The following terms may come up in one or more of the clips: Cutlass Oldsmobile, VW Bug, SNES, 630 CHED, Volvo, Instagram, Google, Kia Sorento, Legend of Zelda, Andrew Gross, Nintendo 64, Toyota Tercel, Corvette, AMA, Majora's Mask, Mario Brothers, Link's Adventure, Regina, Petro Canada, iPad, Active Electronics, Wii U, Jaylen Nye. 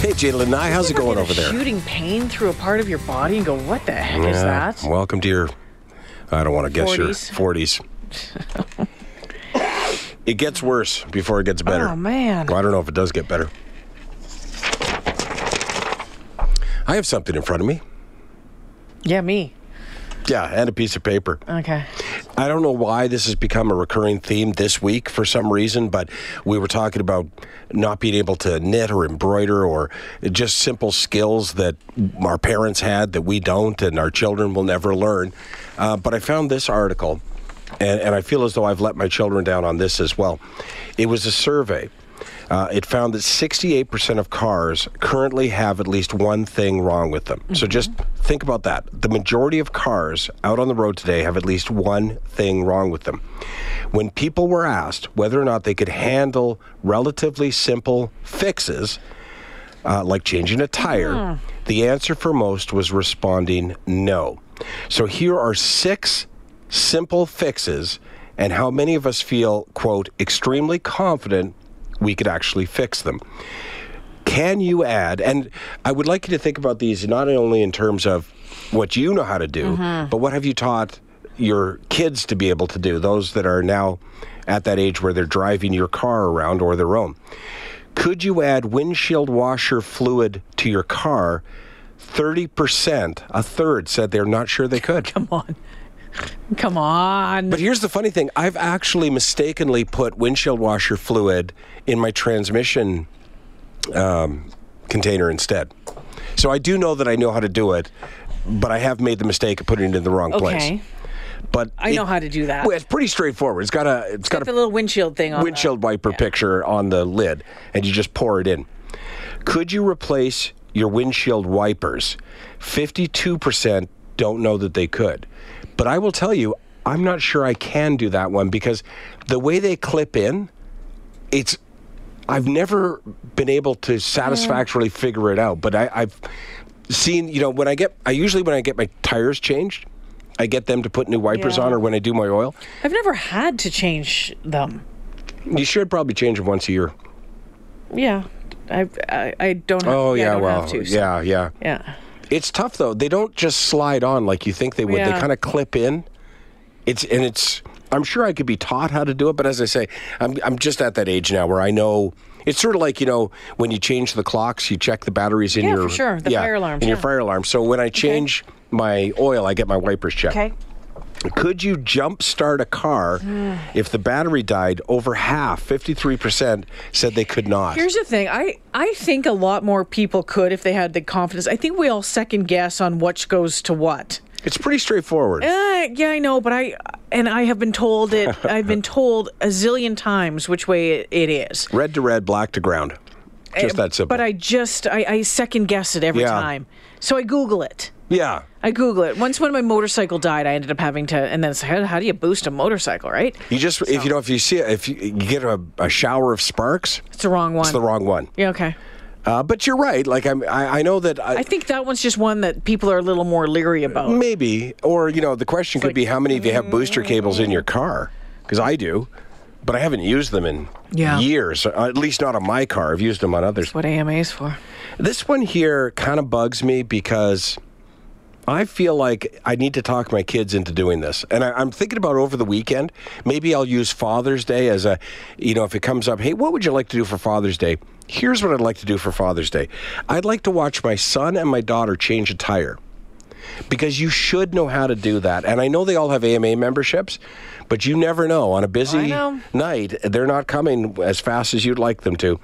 Hey, Jaylen Nye, how's it going over there? Shooting pain through a part of your body and go, what the heck is that? Welcome to your, I don't want to guess, your 40s. It gets worse before it gets better. Oh, man. Well, I don't know if it does get better. I have something in front of me. Yeah, me. Yeah, and a piece of paper. Okay. I don't know why this has become a recurring theme this week for some reason, but we were talking about not being able to knit or embroider or just simple skills that our parents had that we don't and our children will never learn. But I found this article, and I feel as though I've let my children down on this as well. It was a survey. It found that 68% of cars currently have at least one thing wrong with them. Mm-hmm. So just think about that. The majority of cars out on the road today have at least one thing wrong with them. When people were asked whether or not they could handle relatively simple fixes, like changing a tire, the answer for most was responding no. So here are 6 simple fixes and how many of us feel, quote, extremely confident we could actually fix them. Can you add, and I would like you to think about these not only in terms of what you know how to do, but what have you taught your kids to be able to do, those that are now at that age where they're driving your car around or their own. Could you add windshield washer fluid to your car? 30%, a third, said they're not sure they could. Come on. But here's the funny thing. I've actually mistakenly put windshield washer fluid in my transmission container instead. So I do know that I know how to do it, but I have made the mistake of putting it in the wrong place. But I know how to do that. Well, it's pretty straightforward. It's got a little windshield thing on windshield wiper picture on the lid, and you just pour it in. Could you replace your windshield wipers? 52% don't know that they could. But I will tell you, I'm not sure I can do that one because the way they clip in, I've never been able to satisfactorily figure it out. But I've seen, when I get my tires changed, I get them to put new wipers on, or when I do my oil. I've never had to change them. You should probably change them once a year. Yeah. I don't have to. Oh, yeah, well, yeah. It's tough, though. They don't just slide on like you think they would. Yeah. They kind of clip in. I'm sure I could be taught how to do it, but as I say, I'm just at that age now where I know. It's sort of like, when you change the clocks, you check the batteries in your... Yeah, for sure. The fire alarms. Your fire alarm. So when I change my oil, I get my wipers checked. Okay. Could you jump start a car if the battery died? Over half, 53%, said they could not. Here's the thing. I think a lot more people could if they had the confidence. I think we all second guess on what goes to what. It's pretty straightforward. Yeah, I know, but I have been told it. I've been told a zillion times which way it is. Red to red, black to ground. Just that simple. But I second guess it every time. So I Google it. Yeah. I Google it. Once when my motorcycle died, I ended up having to, and then it's like, how do you boost a motorcycle, right? You just, so. if you get a shower of sparks. It's the wrong one. Yeah, okay. But you're right. Like I know that. I think that one's just one that people are a little more leery about. Maybe. Or, the question could be how many of you have booster cables in your car? Because I do. But I haven't used them in years, at least not on my car. I've used them on others. That's what AMA is for. This one here kind of bugs me because I feel like I need to talk my kids into doing this. And I'm thinking about over the weekend, maybe I'll use Father's Day as a, if it comes up, hey, what would you like to do for Father's Day? Here's what I'd like to do for Father's Day. I'd like to watch my son and my daughter change a tire. Because you should know how to do that. And I know they all have AMA memberships, but you never know. On a busy night, they're not coming as fast as you'd like them to.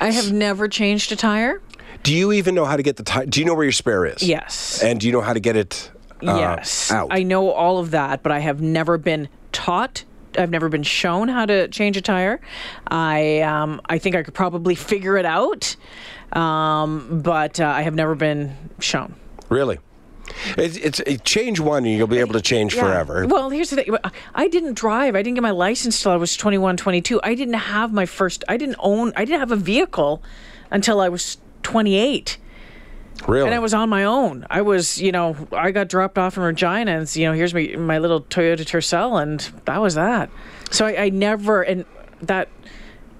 I have never changed a tire. Do you even know how to get the tire? Do you know where your spare is? Yes. And do you know how to get it out? I know all of that, but I have never been taught. I've never been shown how to change a tire. I think I could probably figure it out, but I have never been shown. Really? It's change one and you'll be able to change forever. Well, here's the thing. I didn't drive. I didn't get my license till I was 21, 22. I didn't have my first, I didn't have a vehicle until I was 28. Really? And I was on my own. I was, I got dropped off in Regina and, here's my little Toyota Tercel, and that was that. So I never, and that,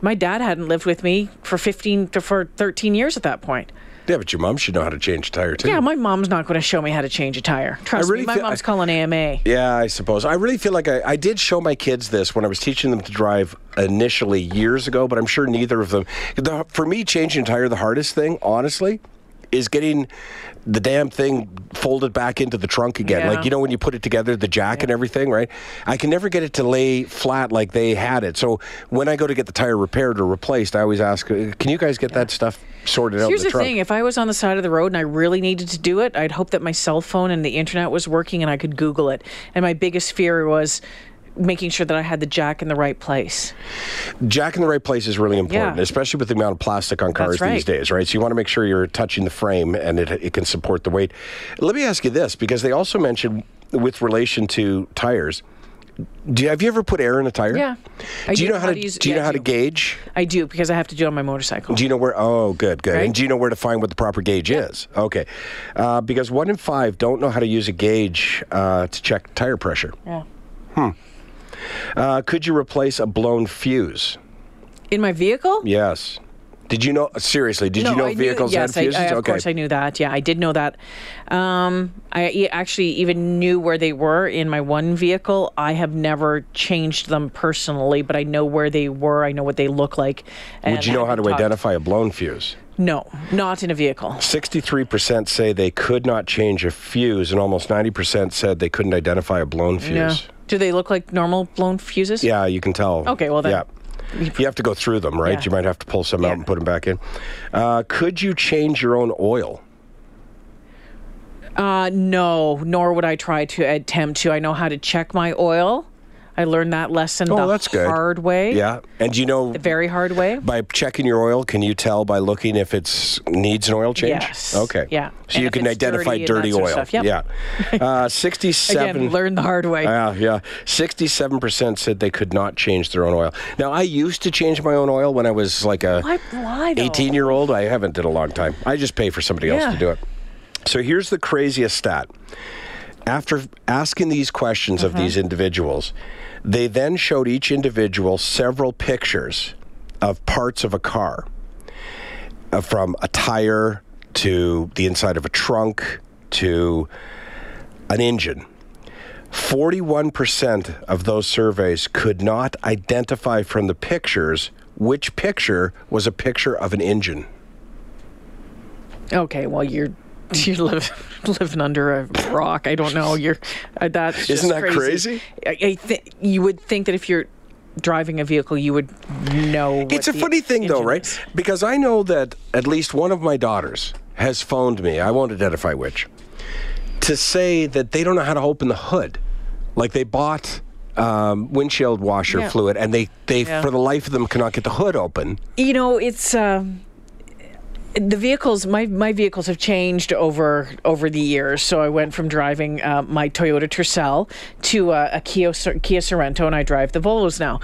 my dad hadn't lived with me for 13 years at that point. Yeah, but your mom should know how to change a tire, too. Yeah, my mom's not going to show me how to change a tire. Trust me, my mom's calling AMA. Yeah, I suppose. I really feel like I did show my kids this when I was teaching them to drive initially years ago, but I'm sure neither of them. For me, changing a tire, the hardest thing, honestly, is getting the damn thing folded back into the trunk again. Yeah. Like, when you put it together, the jack and everything, right? I can never get it to lay flat like they had it. So when I go to get the tire repaired or replaced, I always ask, can you guys get that stuff sorted out in the trunk? Here's the thing. If I was on the side of the road and I really needed to do it, I'd hope that my cell phone and the internet was working and I could Google it. And my biggest fear was making sure that I had the jack in the right place. Jack in the right place is really important, especially with the amount of plastic on cars these days, right? So you want to make sure you're touching the frame and it can support the weight. Let me ask you this, because they also mentioned with relation to tires, have you ever put air in a tire? Yeah. Do you know how to gauge? I do, because I have to do it on my motorcycle. Do you know where? Oh, good. Right? And do you know where to find what the proper gauge is? Okay. Because 1 in 5 don't know how to use a gauge to check tire pressure. Yeah. Hmm. Could you replace a blown fuse? In my vehicle? Yes. Did you know? Seriously, did you know vehicles had fuses? Yes, of course I knew that. Yeah, I did know that. I actually even knew where they were in my one vehicle. I have never changed them personally, but I know where they were. I know what they look like. Would you know how to identify a blown fuse? No, not in a vehicle. 63% say they could not change a fuse, and almost 90% said they couldn't identify a blown fuse. Yeah. Do they look like normal blown fuses? Yeah, you can tell. Okay, well then. Yeah. You have to go through them, right? Yeah. You might have to pull some out and put them back in. Could you change your own oil? No, nor would I try to attempt to. I know how to check my oil. I learned that lesson hard way. Yeah. And the very hard way. By checking your oil, can you tell by looking if it needs an oil change? Yes. Okay. Yeah. So you can identify dirty oil. Sort of stuff. Yep. Yeah. 67. Again, learn the hard way. 67% said they could not change their own oil. Now, I used to change my own oil when I was like a 18-year-old. I haven't did a long time. I just pay for somebody else to do it. So here's the craziest stat. After asking these questions of these individuals, they then showed each individual several pictures of parts of a car, from a tire to the inside of a trunk to an engine. 41% of those surveys could not identify from the pictures which picture was a picture of an engine. Okay, well, you're living under a rock. I don't know. Isn't that crazy? You would think that if you're driving a vehicle, you would know. It's a funny thing, though, right? Because I know that at least one of my daughters has phoned me. I won't identify which, to say that they don't know how to open the hood. Like they bought windshield washer fluid, and they for the life of them cannot get the hood open. It's. The vehicles, my vehicles have changed over the years. So I went from driving my Toyota Tercel to a Kia Sorento, and I drive the Volvos now.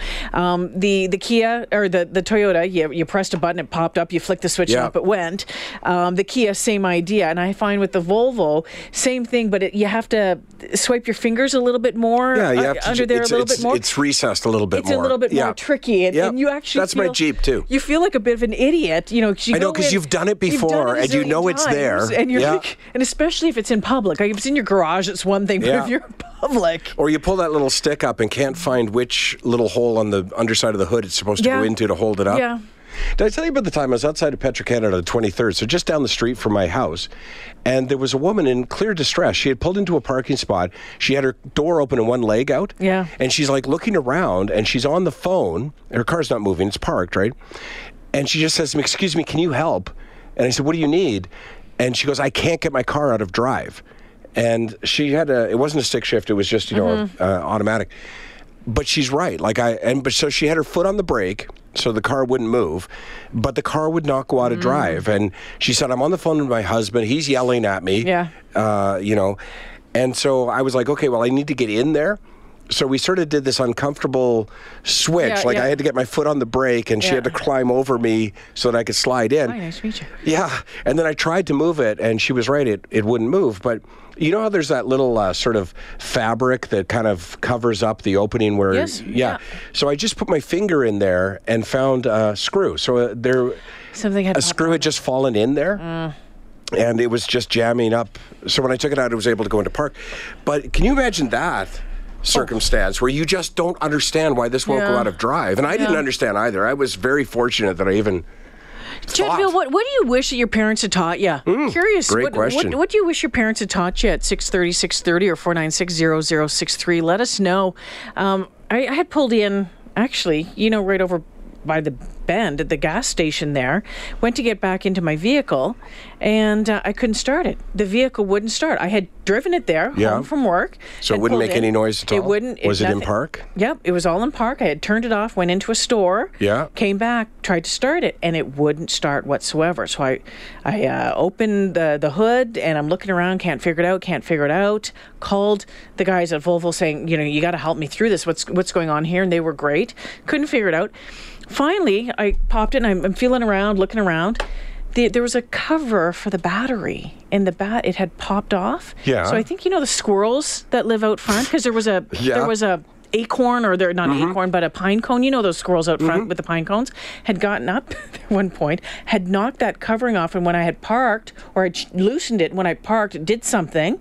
The Kia, or the Toyota, you pressed a button, it popped up, you flicked the switch and up it went. The Kia, same idea. And I find with the Volvo, same thing, but you have to swipe your fingers a little bit more bit more. It's recessed a little bit more. It's a little bit more tricky. And you actually That's my Jeep, too. You feel like a bit of an idiot. I know, because you've done it before, and it's there, and you're like, and especially if it's in public. Like if it's in your garage, it's one thing, but if you're in public, or you pull that little stick up and can't find which little hole on the underside of the hood it's supposed to go into to hold it up. Yeah. Did I tell you about the time I was outside of Petro Canada on the 23rd, so just down the street from my house, and there was a woman in clear distress. She had pulled into a parking spot. She had her door open and one leg out. Yeah. And she's like looking around, and she's on the phone. Her car's not moving. It's parked, right? And she just says to me, "Excuse me, can you help?" And I said, "What do you need?" And she goes, "I can't get my car out of drive." And she had it wasn't a stick shift, it was just, automatic. But she's right. So she had her foot on the brake so the car wouldn't move, but the car would not go out of drive. And she said, I'm on the phone with my husband. He's yelling at me. Yeah. And so I was like, okay, well, I need to get in there. So we sort of did this uncomfortable switch. I had to get my foot on the brake, and she had to climb over me so that I could slide in. Hi, nice to meet you. Yeah. And then I tried to move it, and she was right. It wouldn't move. But you know how there's that little sort of fabric that kind of covers up the opening where... Yes. Yeah. So I just put my finger in there and found a screw. So a screw had just fallen in there. And it was just jamming up. So when I took it out, it was able to go into park. But can you imagine that circumstance where you just don't understand why this won't go out of drive? And I didn't understand either. I was very fortunate that I even Chetfield, what do you wish that your parents had taught you? Curious. Great question. What do you wish your parents had taught you at 630-630 or 496-0063? Let us know. I had pulled in, actually, right over by the bend at the gas station there, went to get back into my vehicle, and I couldn't start it. The vehicle wouldn't start. I had driven it there home from work. So it wouldn't make any noise at all? It wouldn't. Was it in park? Yep, it was all in park. I had turned it off, went into a store, came back, tried to start it, and it wouldn't start whatsoever. So I opened the hood, and I'm looking around, can't figure it out, called the guys at Volvo saying, you got to help me through this. What's going on here? And they were great. Couldn't figure it out. Finally, I popped it, and I'm feeling around, looking around. There was a cover for the battery, and it had popped off. Yeah. So I think the squirrels that live out front, because there was a acorn, or they're not acorn, but a pine cone. Those squirrels out front with the pine cones had gotten up at one point, had knocked that covering off, and when I had parked, or I loosened it when I parked, it did something,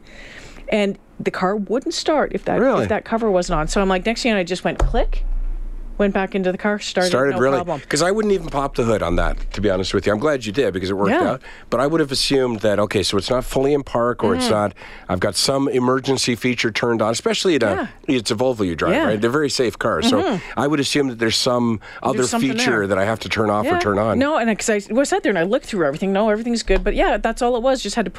and the car wouldn't start if that cover wasn't on. So I'm like, next thing I just went click. Went back into the car, started no really, because I wouldn't even pop the hood on that, to be honest with you. I'm glad you did, because it worked out. But I would have assumed that, okay, so it's not fully in park, or it's not, I've got some emergency feature turned on, especially it's a Volvo you drive, right? They're very safe cars. So I would assume that there's some other feature that I have to turn off or turn on. No, and because I was out there and I looked through everything. No, everything's good. But yeah, that's all it was. Just had to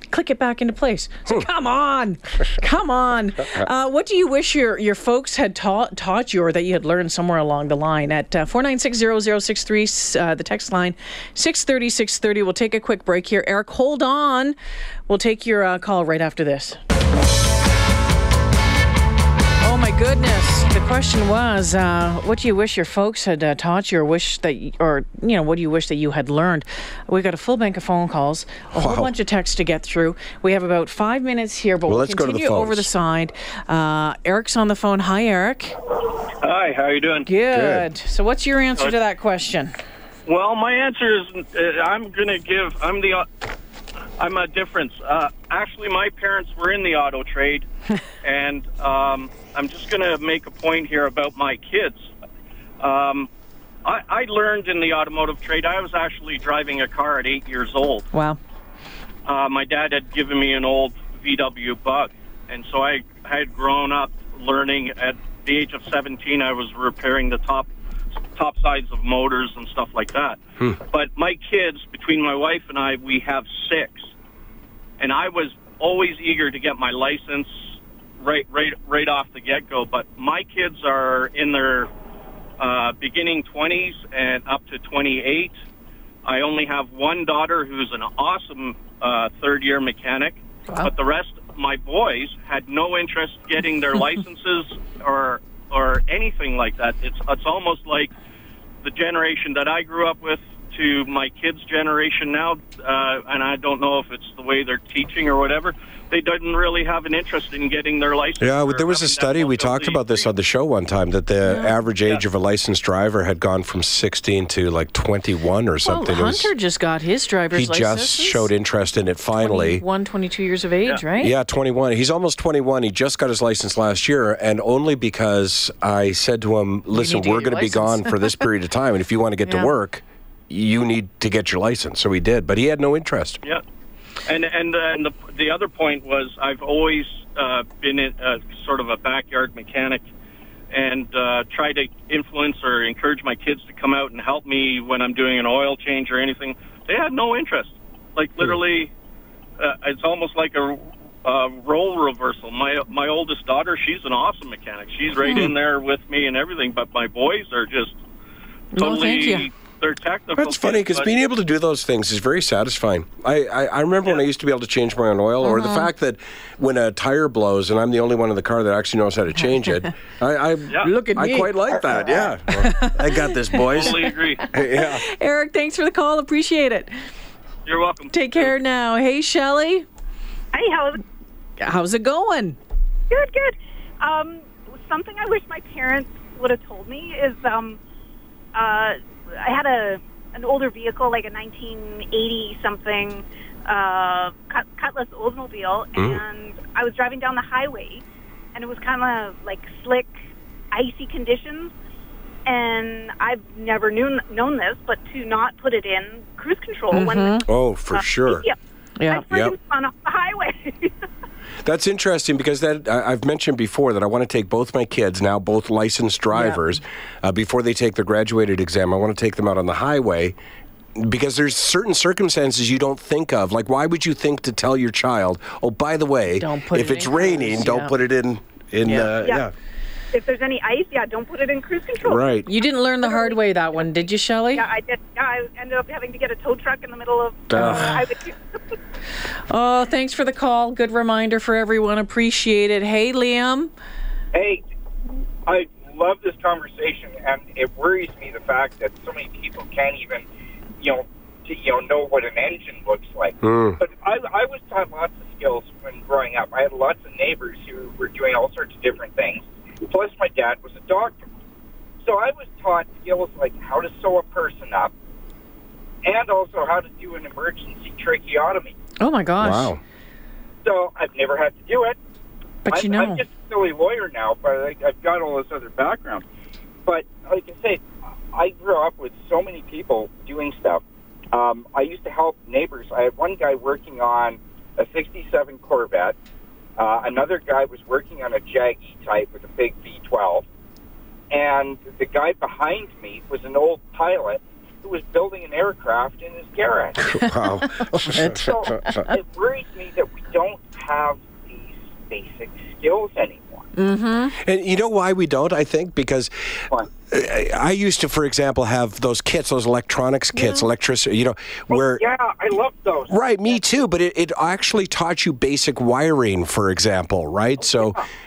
click it back into place. So come on. What do you wish your folks had taught you, or that you had learned somewhere along the line at 496-0063, the text line 630-630. We'll take a quick break here. Eric, hold on. We'll take your call right after this. Oh my goodness! The question was, what do you wish your folks had taught you, or what do you wish that you had learned? We've got a full bank of phone calls, a whole bunch of texts to get through. We have about 5 minutes here, but we'll continue over the side. Eric's on the phone. Hi, Eric. Hi, how are you doing? Good. So what's your answer to that question? Well, my answer is I'm a difference. Actually, my parents were in the auto trade, and I'm just going to make a point here about my kids. I learned in the automotive trade. I was actually driving a car at 8 years old. Wow. My dad had given me an old VW Bug, and so I had grown up learning at the age of 17. I was repairing the top sides of motors and stuff like that. But my kids, between my wife and I, we have 6. And I was always eager to get my license right off the get-go. But my kids are in their beginning 20s and up to 28. I only have one daughter who's an awesome third-year mechanic. Wow. But the rest of my boys had no interest getting their licenses or anything like that. It's almost like the generation that I grew up with to my kids' generation now, and I don't know if it's the way they're teaching or whatever, they didn't really have an interest in getting their license. Yeah, but there was a study, we talked about this on the show one time, that the average age of a licensed driver had gone from 16 to like 21 or something. Well, Hunter just got his driver's license. He just showed interest in it finally. 22 years of age, right? Yeah, 21. He's almost 21. He just got his license last year, and only because I said to him, listen, we're going to be gone for this period of time, and if you want to get to work, you need to get your license. So he did, but he had no interest. Yeah. And the other point was I've always been sort of a backyard mechanic, and try to influence or encourage my kids to come out and help me when I'm doing an oil change or anything. They had no interest. Like, literally, it's almost like a role reversal. My oldest daughter, she's an awesome mechanic. She's right in there with me and everything, but my boys are just totally... No, thank you. They're technical. That's funny, because being able to do those things is very satisfying. I remember when I used to be able to change my own oil, or the fact that when a tire blows and I'm the only one in the car that actually knows how to change it. Look at me. I quite like that, yeah. I got this, boys. Totally agree. Yeah. Eric, thanks for the call. Appreciate it. You're welcome. Take care now. Hey, Shelley. Hey, how's it going? Good, good. Something I wish my parents would have told me is... I had an older vehicle, like a 1980-something Cutlass Oldsmobile, and I was driving down the highway, and it was kind of like slick, icy conditions, and I've never known this, but to not put it in cruise control. Sure. Yep. Yeah. I spun off the highway. That's interesting, because that I've mentioned before that I want to take both my kids, now both licensed drivers, before they take their graduated exam. I want to take them out on the highway, because there's certain circumstances you don't think of. Like, why would you think to tell your child, oh, by the way, if it's raining, don't put it in if there's any ice, don't put it in cruise control. Right. You didn't learn the hard way that one, did you, Shelley? Yeah, I did. Yeah, I ended up having to get a tow truck in the middle of... Oh, thanks for the call. Good reminder for everyone. Appreciate it. Hey, Liam. Hey, I love this conversation, and it worries me the fact that so many people can't even, know what an engine looks like. But I was taught lots of skills when growing up. I had lots of neighbors who were doing all sorts of different things. Plus, my dad was a doctor. So I was taught skills like how to sew a person up and also how to do an emergency tracheotomy. Oh, my gosh. Wow. So I've never had to do it. But I'm just a silly lawyer now, but I've got all this other background. But like I say, I grew up with so many people doing stuff. I used to help neighbors. I had one guy working on a 67 Corvette. Another guy was working on a Jag E-type with a big V12. And the guy behind me was an old pilot who was building an aircraft in his garage. Wow. So it worries me that we don't have these basic skills anymore. And you know why we don't, I think? Because... I used to, for example, have those kits, those electronics kits, electricity, where... Yeah, I love those. Right, me too, but it actually taught you basic wiring, for example, right?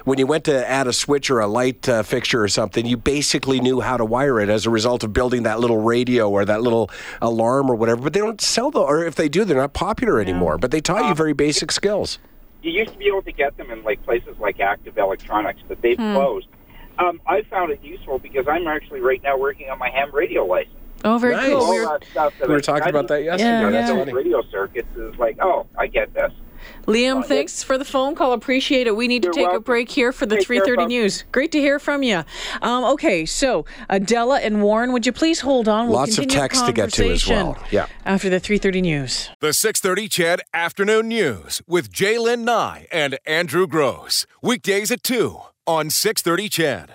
When you went to add a switch or a light fixture or something, you basically knew how to wire it as a result of building that little radio or that little alarm or whatever. But they don't sell those, or if they do, they're not popular anymore. But they taught you very basic skills. You used to be able to get them in like places like Active Electronics, but they've closed. I found it useful because I'm actually right now working on my ham radio license. Oh, very cool. All that stuff that we were talking about that yesterday. Those radio circuits is like, oh, I get this. Liam, thanks for the phone call. Appreciate it. We need to take a break here for the 3:30 news. Great to hear from you. Okay, so Adela and Warren, would you please hold on? We'll Lots of text to get to as well. Yeah. After the 3:30 news. The 6:30 CHED Afternoon News with Jaylen Nye and Andrew Gross. Weekdays at 2. On 630 CHED.